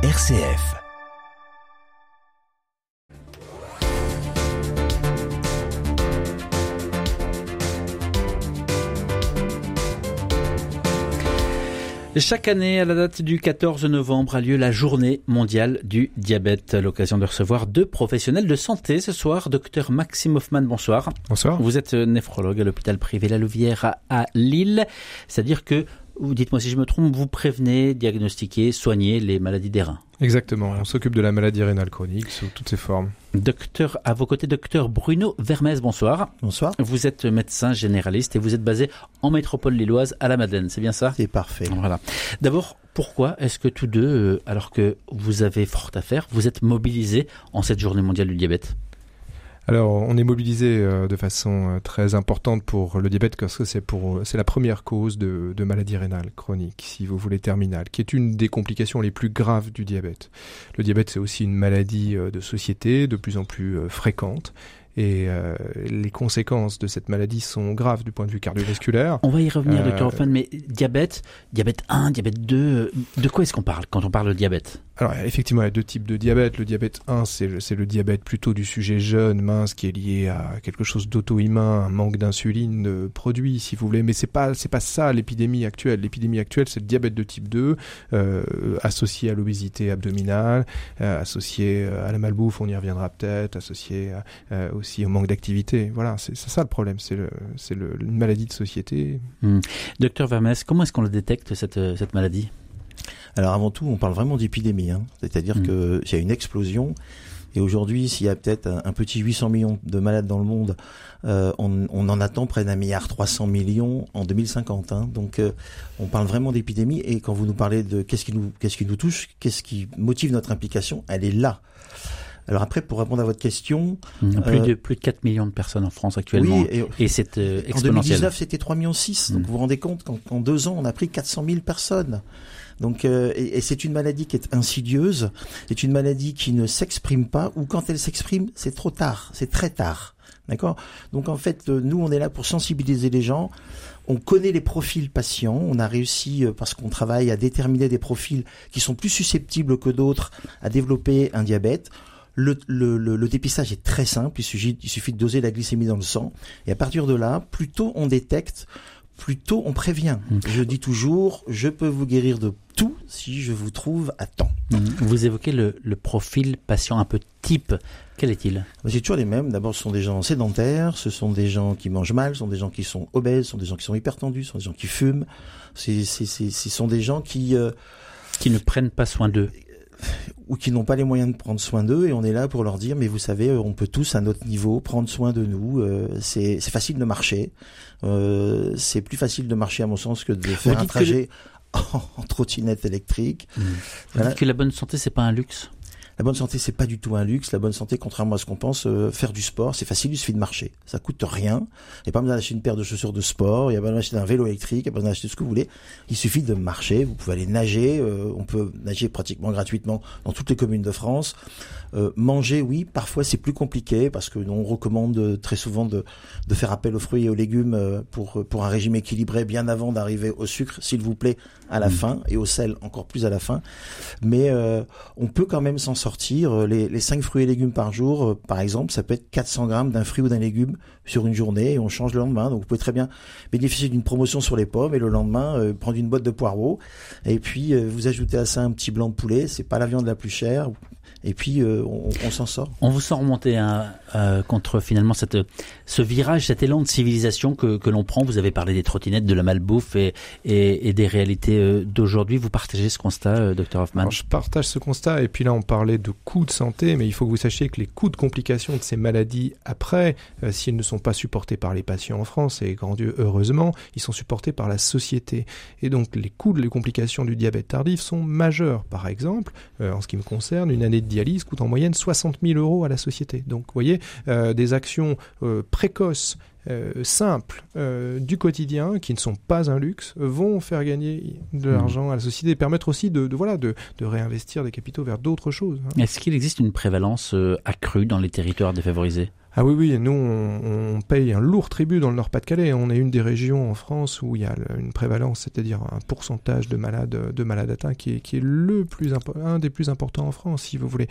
RCF. Chaque année, à la date du 14 novembre, a lieu la Journée Mondiale du Diabète. L'occasion de recevoir deux professionnels de santé ce soir. Docteur Maxime Hoffmann, bonsoir. Bonsoir. Vous êtes néphrologue à l'hôpital privé La Louvière à Lille. C'est-à-dire que, dites-moi si je me trompe, vous prévenez, diagnostiquez, soignez les maladies des reins. Exactement, on s'occupe de la maladie rénale chronique sous toutes ses formes. Docteur, à vos côtés, docteur Bruno Vermesse, bonsoir. Bonsoir. Vous êtes médecin généraliste et vous êtes basé en métropole lilloise à la Madeleine, c'est bien ça ? C'est parfait. Voilà. D'abord, pourquoi est-ce que tous deux, alors que vous avez fort à faire, vous êtes mobilisés en cette Journée mondiale du diabète ? Alors, on est mobilisé de façon très importante pour le diabète parce que c'est la première cause de maladie rénale chronique, si vous voulez terminale, qui est une des complications les plus graves du diabète. Le diabète, c'est aussi une maladie de société de plus en plus fréquente. Et les conséquences de cette maladie sont graves du point de vue cardiovasculaire. On va y revenir, docteur Hoffmann, mais diabète 1, diabète 2, de quoi est-ce qu'on parle quand on parle de diabète ? Alors effectivement, il y a deux types de diabète. Le diabète 1, c'est le diabète plutôt du sujet jeune, mince, qui est lié à quelque chose d'auto-immun, un manque d'insuline produit, si vous voulez. Mais c'est pas ça l'épidémie actuelle. L'épidémie actuelle, c'est le diabète de type 2, associé à l'obésité abdominale, associé à la malbouffe, on y reviendra peut-être, associé aussi au manque d'activité. Voilà, c'est ça le problème, c'est une maladie de société. Docteur Vermesse, comment est-ce qu'on le détecte, cette maladie ? Alors avant tout, on parle vraiment d'épidémie, hein. C'est-à-dire qu'il y a une explosion, et aujourd'hui, s'il y a peut-être un petit 800 millions de malades dans le monde, on en attend près d'1,3 milliard en 2050. Hein. Donc on parle vraiment d'épidémie, et quand vous nous parlez de qu'est-ce qui nous touche, qu'est-ce qui motive notre implication, elle est là. Alors après, pour répondre à votre question... Plus de 4 millions de personnes en France actuellement. Oui, et c'est exponentiel. En 2019, c'était 3,6 millions. Donc vous vous rendez compte qu'en 2 ans, on a pris 400 000 personnes. Donc, et c'est une maladie qui est insidieuse. C'est une maladie qui ne s'exprime pas, ou quand elle s'exprime, c'est trop tard. C'est très tard. D'accord ? Donc en fait, nous, on est là pour sensibiliser les gens. On connaît les profils patients, on a réussi, parce qu'on travaille à déterminer des profils qui sont plus susceptibles que d'autres à développer un diabète. Le dépistage est très simple, il suffit de doser la glycémie dans le sang, et à partir de là, plus tôt on détecte, plus tôt on prévient. Je dis toujours, je peux vous guérir de tout si je vous trouve à temps. Vous évoquez le profil patient un peu type, quel est-il ? C'est toujours les mêmes. D'abord, ce sont des gens sédentaires, ce sont des gens qui mangent mal, ce sont des gens qui sont obèses, ce sont des gens qui sont hypertendus, ce sont des gens qui fument, ce sont des gens qui ne prennent pas soin d'eux. Ou qui n'ont pas les moyens de prendre soin d'eux, et on est là pour leur dire, mais vous savez, on peut tous à notre niveau prendre soin de nous, c'est facile de marcher, c'est plus facile de marcher à mon sens que de faire un trajet en trottinette électrique. Voilà. Vous dites que la bonne santé, c'est pas un luxe ? La bonne santé, c'est pas du tout un luxe. La bonne santé, contrairement à ce qu'on pense, faire du sport, c'est facile, il suffit de marcher. Ça coûte rien. Il n'y a pas besoin d'acheter une paire de chaussures de sport, il n'y a pas besoin d'acheter un vélo électrique, il n'y a pas besoin d'acheter ce que vous voulez. Il suffit de marcher. Vous pouvez aller nager. On peut nager pratiquement gratuitement dans toutes les communes de France. Manger, oui, parfois c'est plus compliqué parce que on recommande très souvent de faire appel aux fruits et aux légumes pour un régime équilibré bien avant d'arriver au sucre, s'il vous plaît, à la fin, et au sel encore plus à la fin. Mais on peut quand même s'en sortir. Les 5 fruits et légumes par jour, par exemple, ça peut être 400 grammes d'un fruit ou d'un légume sur une journée, et on change le lendemain. Donc vous pouvez très bien bénéficier d'une promotion sur les pommes et le lendemain prendre une boîte de poireaux, et puis vous ajoutez à ça un petit blanc de poulet, c'est pas la viande la plus chère, et puis on s'en sort. On vous sent remonter contre finalement ce virage, cet élan de civilisation que l'on prend. Vous avez parlé des trottinettes, de la malbouffe et des réalités d'aujourd'hui. Vous partagez ce constat, Dr Hoffmann ? Alors, je partage ce constat, et puis là on parlait de coûts de santé, mais il faut que vous sachiez que les coûts de complications de ces maladies après, s'ils ne sont pas supportés par les patients en France, et grand Dieu heureusement, ils sont supportés par la société. Et donc les coûts de les complications du diabète tardif sont majeurs. Par exemple, en ce qui me concerne, une année de dialyse coûte en moyenne 60 000 euros à la société. Donc vous voyez, des actions précoces, simples, du quotidien, qui ne sont pas un luxe, vont faire gagner de l'argent à la société et permettre aussi de réinvestir des capitaux vers d'autres choses. Hein. Est-ce qu'il existe une prévalence accrue dans les territoires défavorisés ? Ah oui, oui, nous, on paye un lourd tribut dans le Nord-Pas-de-Calais. On est une des régions en France où il y a une prévalence, c'est-à-dire un pourcentage de malades atteints qui est un des plus importants en France, si vous voulez.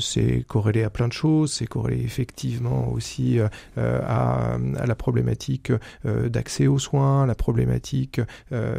C'est corrélé à plein de choses, c'est corrélé effectivement aussi à la problématique d'accès aux soins, la problématique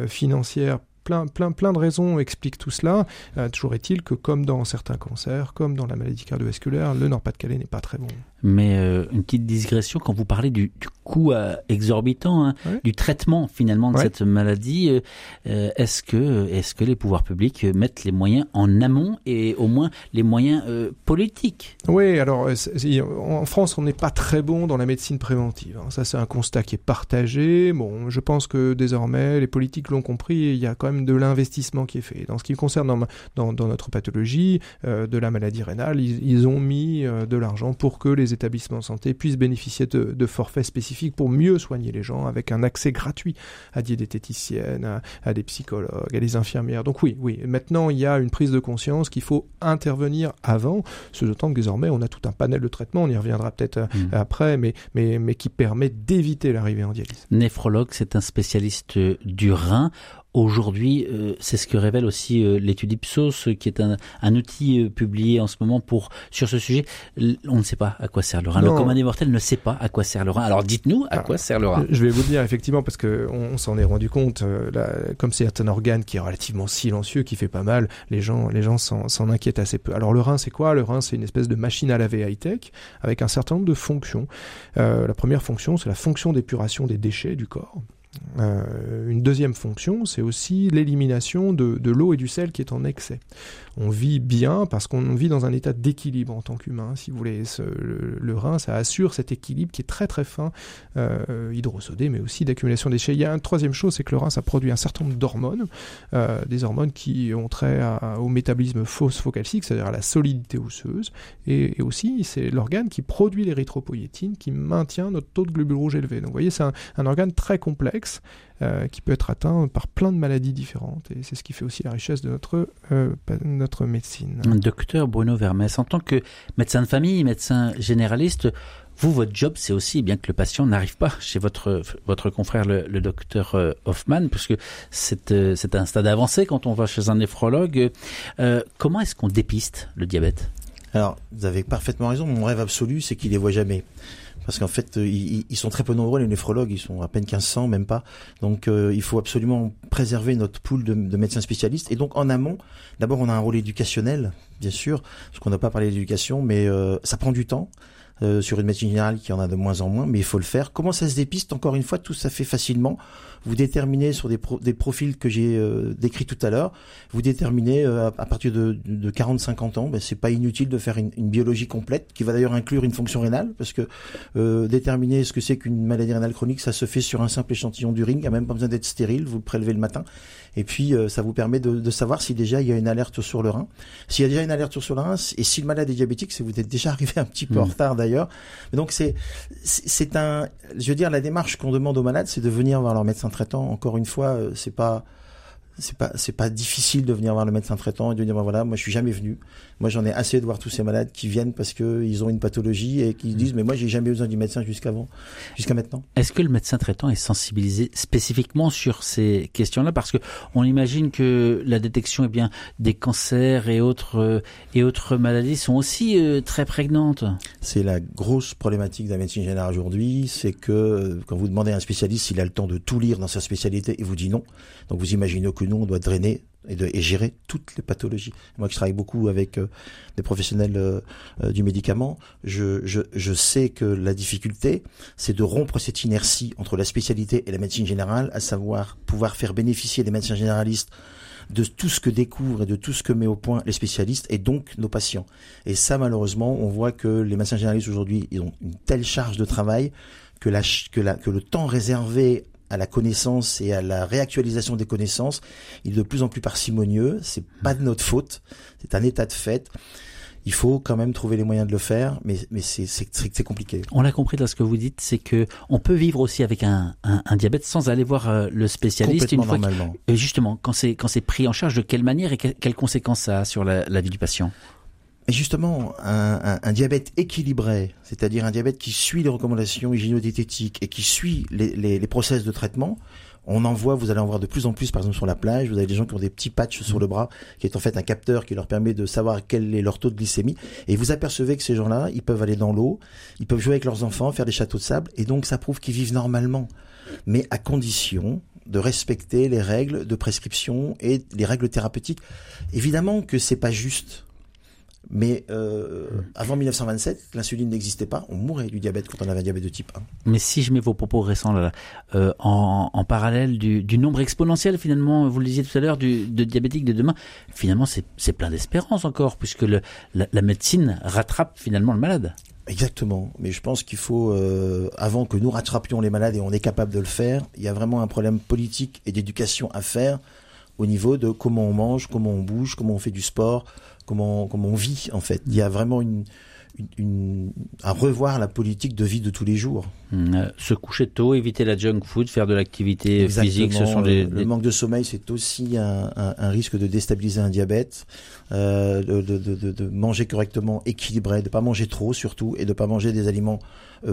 financière. Plein de raisons expliquent tout cela. Toujours est-il que, comme dans certains cancers, comme dans la maladie cardiovasculaire, le Nord-Pas-de-Calais n'est pas très bon. Mais une petite digression, quand vous parlez du coût exorbitant, hein, oui, du traitement finalement de, oui, cette maladie, est-ce que les pouvoirs publics mettent les moyens en amont et au moins les moyens politiques? Oui, alors en France, on n'est pas très bon dans la médecine préventive. Hein. Ça, c'est un constat qui est partagé. Bon, je pense que désormais, les politiques l'ont compris et il y a quand même de l'investissement qui est fait. Dans ce qui concerne dans notre pathologie de la maladie rénale, ils ont mis de l'argent pour que les établissements de santé puissent bénéficier de forfaits spécifiques pour mieux soigner les gens, avec un accès gratuit à des diététiciennes, à des psychologues, à des infirmières. Donc oui, maintenant il y a une prise de conscience qu'il faut intervenir avant, ce d'autant que désormais on a tout un panel de traitements, on y reviendra peut-être après, mais qui permet d'éviter l'arrivée en dialyse. Néphrologue, c'est un spécialiste du rein. Aujourd'hui, c'est ce que révèle aussi l'étude Ipsos, qui est un outil publié en ce moment sur ce sujet. On ne sait pas à quoi sert le rein. Non. Le commun des mortels ne sait pas à quoi sert le rein. Alors dites-nous à quoi sert le rein. Je vais vous le dire, effectivement, parce qu'on s'en est rendu compte. Comme c'est un organe qui est relativement silencieux, qui fait pas mal, les gens s'en inquiètent assez peu. Alors le rein, c'est quoi? Le rein, c'est une espèce de machine à laver high-tech, avec un certain nombre de fonctions. La première fonction, c'est la fonction d'épuration des déchets du corps. Une deuxième fonction, c'est aussi l'élimination de l'eau et du sel qui est en excès. On vit bien parce qu'on vit dans un état d'équilibre en tant qu'humain, si vous voulez. Le rein, ça assure cet équilibre qui est très très fin, hydrosodé, mais aussi d'accumulation des déchets. Il y a une troisième chose, c'est que le rein, ça produit un certain nombre d'hormones, des hormones qui ont trait au métabolisme phosphocalcique, c'est-à-dire à la solidité osseuse, et aussi c'est l'organe qui produit l'érythropoïétine, qui maintient notre taux de globules rouges élevé. Donc vous voyez, c'est un organe très complexe, qui peut être atteint par plein de maladies différentes, et c'est ce qui fait aussi la richesse de notre médecine. Docteur Bruno Vermesse, en tant que médecin de famille, médecin généraliste, vous, votre job, c'est aussi bien que le patient n'arrive pas chez votre confrère, le docteur Hoffmann, puisque c'est un stade avancé quand on va chez un néphrologue. Comment est-ce qu'on dépiste le diabète? Alors, vous avez parfaitement raison, mon rêve absolu, c'est qu'il ne les voit jamais. Parce qu'en fait, ils sont très peu nombreux, les néphrologues, ils sont à peine 1500, même pas. Donc, il faut absolument préserver notre pool de médecins spécialistes. Et donc, en amont, d'abord, on a un rôle éducationnel, bien sûr, parce qu'on n'a pas parlé d'éducation, mais ça prend du temps. Sur une médecine générale qui en a de moins en moins, mais il faut le faire. Comment ça se dépiste? Encore une fois, tout ça fait facilement. Vous déterminez sur des profils que j'ai décrits tout à l'heure, vous déterminez à partir de 40-50 ans, ben, c'est pas inutile de faire une biologie complète, qui va d'ailleurs inclure une fonction rénale, parce que déterminer ce que c'est qu'une maladie rénale chronique, ça se fait sur un simple échantillon d'urine, il n'y a même pas besoin d'être stérile, vous le prélevez le matin, et puis ça vous permet de savoir si déjà il y a une alerte sur le rein. S'il y a déjà une alerte sur le rein, et si le malade est diabétique, c'est que vous êtes déjà arrivé un petit peu en retard d'ailleurs. Mais donc c'est je veux dire, la démarche qu'on demande aux malades, c'est de venir voir leur médecin traitant. Encore une fois, c'est pas difficile de venir voir le médecin traitant et de dire voilà, moi je suis jamais venu. Moi j'en ai assez de voir tous ces malades qui viennent parce que ils ont une pathologie et qui disent mais moi j'ai jamais besoin du médecin jusqu'à maintenant. Est-ce que le médecin traitant est sensibilisé spécifiquement sur ces questions-là, parce que on imagine que la détection des cancers et autres maladies sont aussi très prégnantes. C'est la grosse problématique de la médecine générale aujourd'hui, c'est que quand vous demandez à un spécialiste s'il a le temps de tout lire dans sa spécialité, il vous dit non. Donc vous imaginez que nous, on doit drainer et gérer toutes les pathologies. Moi qui travaille beaucoup avec des professionnels du médicament, je sais que la difficulté, c'est de rompre cette inertie entre la spécialité et la médecine générale, à savoir pouvoir faire bénéficier les médecins généralistes de tout ce que découvrent et de tout ce que met au point les spécialistes et donc nos patients. Et ça, malheureusement, on voit que les médecins généralistes aujourd'hui, ils ont une telle charge de travail que le temps réservé à la connaissance et à la réactualisation des connaissances, il est de plus en plus parcimonieux. C'est pas de notre faute. C'est un état de fait. Il faut quand même trouver les moyens de le faire, mais c'est compliqué. On l'a compris là, ce que vous dites, c'est que on peut vivre aussi avec un diabète sans aller voir le spécialiste. Complètement normalement. Justement, quand c'est pris en charge, de quelle manière et quelles conséquences ça a sur la vie du patient? Et justement, un diabète équilibré, c'est-à-dire un diabète qui suit les recommandations hygiéno-diététiques et qui suit les process de traitement, on en voit, vous allez en voir de plus en plus, par exemple sur la plage, vous avez des gens qui ont des petits patchs sur le bras, qui est en fait un capteur qui leur permet de savoir quel est leur taux de glycémie, et vous apercevez que ces gens-là, ils peuvent aller dans l'eau, ils peuvent jouer avec leurs enfants, faire des châteaux de sable, et donc ça prouve qu'ils vivent normalement, mais à condition de respecter les règles de prescription et les règles thérapeutiques. Évidemment que c'est pas juste. Mais avant 1927, l'insuline n'existait pas. On mourait du diabète quand on avait un diabète de type 1. Mais si je mets vos propos récents là, en parallèle du nombre exponentiel, finalement, vous le disiez tout à l'heure, de diabétiques de demain, finalement, c'est plein d'espérance encore, puisque la médecine rattrape finalement le malade. Exactement, mais je pense qu'il faut, avant que nous rattrapions les malades, et on est capable de le faire, il y a vraiment un problème politique et d'éducation à faire au niveau de comment on mange, comment on bouge, comment on fait du sport, comment on vit en fait. Il y a vraiment à revoir la politique de vie de tous les jours. Se coucher tôt, éviter la junk food, faire de l'activité physique, ce sont le manque de sommeil, c'est aussi un risque de déstabiliser un diabète, de manger correctement, équilibré, de pas manger trop surtout, et de pas manger des aliments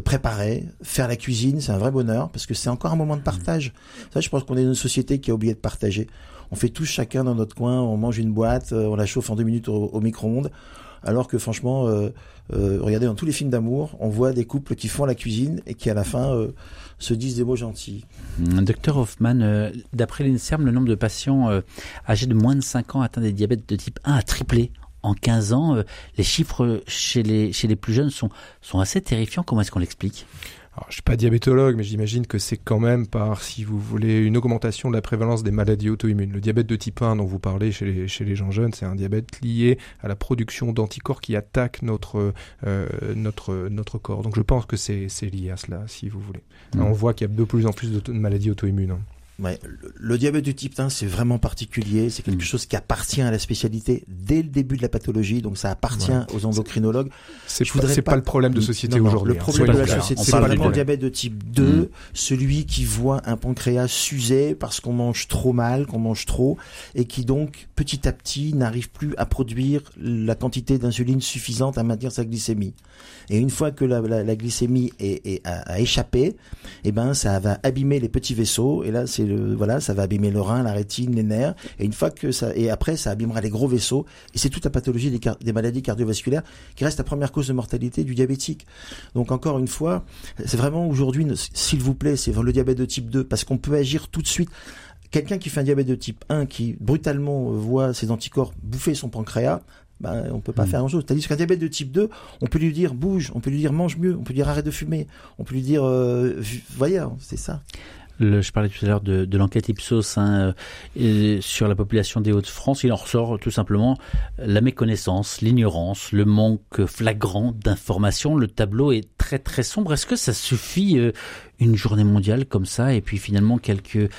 préparés. Faire la cuisine, c'est un vrai bonheur, parce que c'est encore un moment de partage. Ça, je pense qu'on est une société qui a oublié de partager. On fait tous chacun dans notre coin, on mange une boîte, on la chauffe en 2 minutes au micro-ondes. Alors que franchement, regardez, dans tous les films d'amour, on voit des couples qui font la cuisine et qui à la fin se disent des mots gentils. Docteur Hoffmann, d'après l'INSERM, le nombre de patients âgés de moins de 5 ans atteints des diabètes de type 1 a triplé en 15 ans. Les chiffres chez les plus jeunes sont assez terrifiants. Comment est-ce qu'on l'explique ? Alors, je ne suis pas diabétologue, mais j'imagine que c'est quand même par, si vous voulez, une augmentation de la prévalence des maladies auto-immunes. Le diabète de type 1 dont vous parlez chez les gens jeunes, c'est un diabète lié à la production d'anticorps qui attaquent notre corps. Donc je pense que c'est lié à cela, si vous voulez. Alors, on voit qu'il y a de plus en plus de maladies auto-immunes. Ouais, le diabète du type 1, c'est vraiment particulier. C'est quelque chose qui appartient à la spécialité dès le début de la pathologie. Donc, ça appartient aux endocrinologues. C'est pas le problème de société aujourd'hui. Le problème de la société, c'est le diabète de type 2, celui qui voit un pancréas s'user parce qu'on mange trop mal, qu'on mange trop, et qui donc, petit à petit, n'arrive plus à produire la quantité d'insuline suffisante à maintenir sa glycémie. Et une fois que la glycémie a échappé, eh ben, ça va abîmer les petits vaisseaux. Et là, ça va abîmer le rein, la rétine, les nerfs, et après ça abîmera les gros vaisseaux, et c'est toute la pathologie des maladies cardiovasculaires qui reste la première cause de mortalité du diabétique. Donc encore une fois, c'est vraiment aujourd'hui, s'il vous plaît, c'est le diabète de type 2, parce qu'on peut agir tout de suite. Quelqu'un qui fait un diabète de type 1, qui brutalement voit ses anticorps bouffer son pancréas, on ne peut pas faire grand-chose. C'est-à-dire qu'un diabète de type 2, on peut lui dire bouge, on peut lui dire mange mieux, on peut lui dire arrête de fumer, on peut lui dire voyez, c'est ça. Je parlais tout à l'heure de l'enquête Ipsos sur la population des Hauts-de-France. Il en ressort tout simplement la méconnaissance, l'ignorance, le manque flagrant d'informations. Le tableau est très très sombre. Est-ce que ça suffit une journée mondiale comme ça, et puis finalement quelques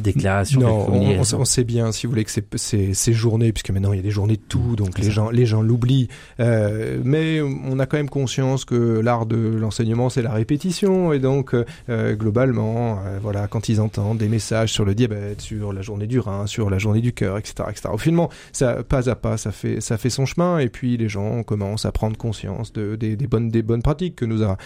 déclarations? Non, on sait bien, si vous voulez, que ces journées, puisque maintenant il y a des journées de tout, donc les gens l'oublient. Mais on a quand même conscience que l'art de l'enseignement, c'est la répétition, et donc globalement, quand ils entendent des messages sur le diabète, sur la journée du rein, sur la journée du cœur, etc. Au finalement, ça, pas à pas, ça fait son chemin, et puis les gens commencent à prendre conscience des bonnes pratiques que nous a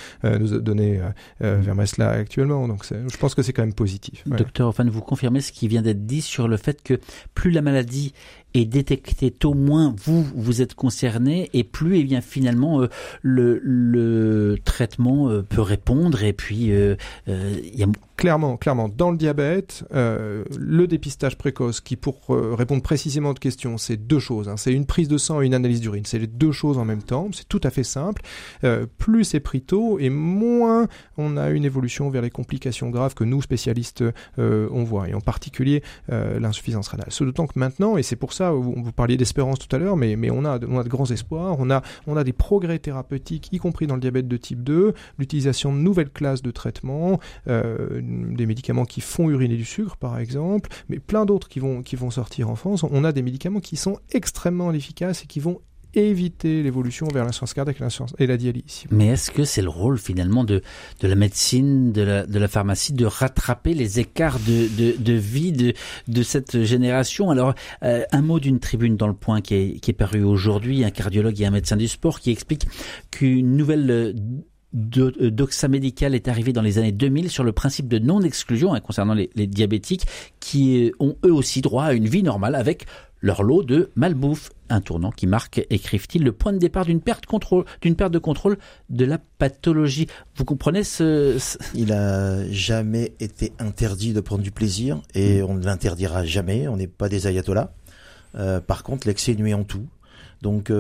donné Vermesse là actuellement. Donc je pense que c'est quand même positif. Ouais. Docteur Hoffmann, vous confirmez ce qui vient d'être dit sur le fait que plus la maladie est détectée tôt, moins vous êtes concerné, et plus finalement le traitement peut répondre, et puis il y a... Clairement, dans le diabète, le dépistage précoce qui, pour répondre précisément à votre question, c'est 2 choses. C'est une prise de sang et une analyse d'urine. C'est les 2 choses en même temps. C'est tout à fait simple. Plus c'est pris tôt et moins on a une évolution vers les complications graves que nous, spécialistes, on voit. Et en particulier, l'insuffisance rénale. Ce d'autant que maintenant, et c'est pour ça, vous parliez d'espérance tout à l'heure, mais on a de grands espoirs. On a des progrès thérapeutiques, y compris dans le diabète de type 2, l'utilisation de nouvelles classes de traitements, des médicaments qui font uriner du sucre par exemple, mais plein d'autres qui vont sortir en France. On a des médicaments qui sont extrêmement efficaces et qui vont éviter l'évolution vers l'insuffisance cardiaque et la dialyse. Mais est-ce que c'est le rôle finalement de la médecine, de la pharmacie, de rattraper les écarts de vie de cette génération? Alors, un mot d'une tribune dans Le Point qui est parue aujourd'hui, un cardiologue et un médecin du sport qui explique qu'une nouvelle doxa médicale est arrivée dans les années 2000 sur le principe de non-exclusion concernant les diabétiques qui ont eux aussi droit à une vie normale avec leur lot de malbouffe. Un tournant qui marque, écrivent-ils, le point de départ d'une perte de contrôle de la pathologie. Vous comprenez ce... Il n'a jamais été interdit de prendre du plaisir et on ne l'interdira jamais. On n'est pas des ayatollahs. Par contre, l'excès nuit en tout. Donc,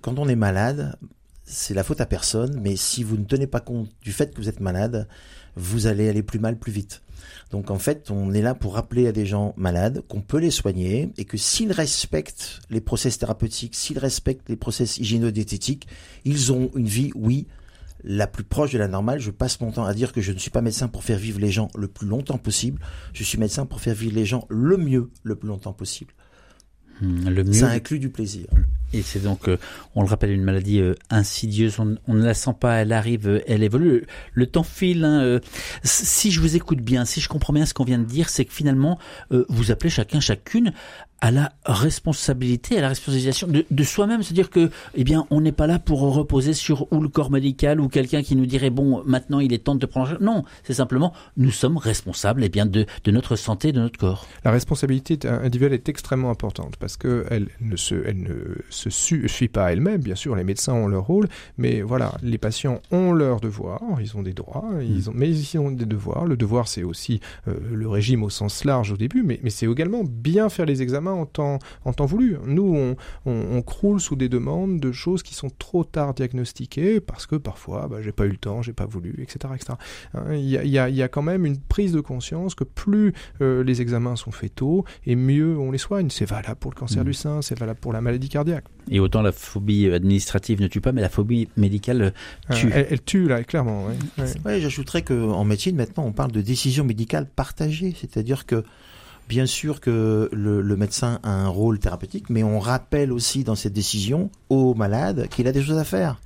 quand on est malade, c'est la faute à personne. Mais si vous ne tenez pas compte du fait que vous êtes malade, vous allez aller plus mal, plus vite. Donc en fait, on est là pour rappeler à des gens malades qu'on peut les soigner et que s'ils respectent les process thérapeutiques, s'ils respectent les process hygiéno-diététiques, ils ont une vie, oui, la plus proche de la normale. Je passe mon temps à dire que je ne suis pas médecin pour faire vivre les gens le plus longtemps possible. Je suis médecin pour faire vivre les gens le mieux, le plus longtemps possible. Le mieux. Ça inclut du plaisir. Et c'est donc, on le rappelle, une maladie insidieuse, on ne la sent pas, elle arrive, elle évolue, le temps file. Si je vous écoute bien, si je comprends bien ce qu'on vient de dire, c'est que finalement, vous appelez chacun, chacune, à la responsabilité, à la responsabilisation de soi-même, c'est-à-dire que, eh bien, on n'est pas là pour reposer sur ou le corps médical ou quelqu'un qui nous dirait, bon, maintenant il est temps de prendre... Non, c'est simplement, nous sommes responsables, eh bien, de notre santé, de notre corps. La responsabilité individuelle est extrêmement importante parce que elle ne se suffit pas à elle-même, bien sûr, les médecins ont leur rôle, mais voilà, les patients ont leurs devoirs, ils ont des droits, mais ils ont des devoirs. Le devoir, c'est aussi le régime au sens large au début, mais c'est également bien faire les examens en temps voulu. Nous, on croule sous des demandes de choses qui sont trop tard diagnostiquées, parce que parfois, j'ai pas eu le temps, j'ai pas voulu, etc. etc. Il y a quand même une prise de conscience que plus les examens sont faits tôt, et mieux on les soigne. C'est valable pour le cancer du sein, c'est valable pour la maladie cardiaque. Et autant la phobie administrative ne tue pas, mais la phobie médicale tue. Elle tue, là, clairement. Ouais, j'ajouterais qu'en médecine, maintenant, on parle de décision médicale partagée. C'est-à-dire que, bien sûr que le médecin a un rôle thérapeutique, mais on rappelle aussi dans cette décision au malade qu'il a des choses à faire.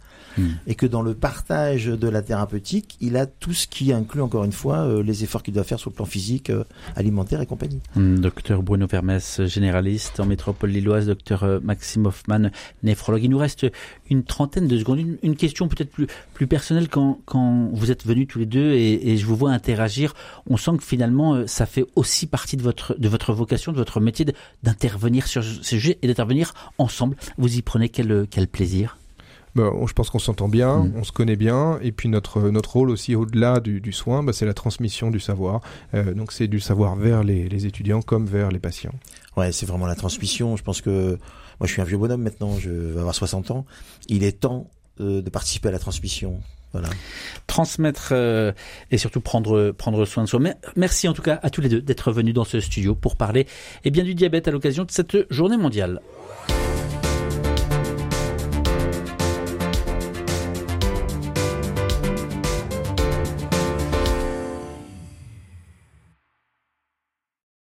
Et que dans le partage de la thérapeutique, il a tout ce qui inclut, encore une fois, les efforts qu'il doit faire sur le plan physique, alimentaire et compagnie. Docteur Bruno Vermesse, généraliste en métropole lilloise, docteur Maxime Hoffmann, néphrologue. Il nous reste une trentaine de secondes. Une question peut-être plus personnelle quand vous êtes venus tous les deux et je vous vois interagir. On sent que finalement, ça fait aussi partie de votre vocation, de votre métier, d'intervenir sur ces sujets et d'intervenir ensemble. Vous y prenez quel plaisir ? Je pense qu'on s'entend bien, on se connaît bien, et puis notre rôle aussi au-delà du soin, c'est la transmission du savoir. Donc c'est du savoir vers les étudiants comme vers les patients. Ouais, c'est vraiment la transmission. Je pense que moi je suis un vieux bonhomme maintenant, je vais avoir 60 ans. Il est temps de participer à la transmission. Voilà. Transmettre et surtout prendre soin de soi. Mais merci en tout cas à tous les deux d'être venus dans ce studio pour parler du diabète à l'occasion de cette journée mondiale.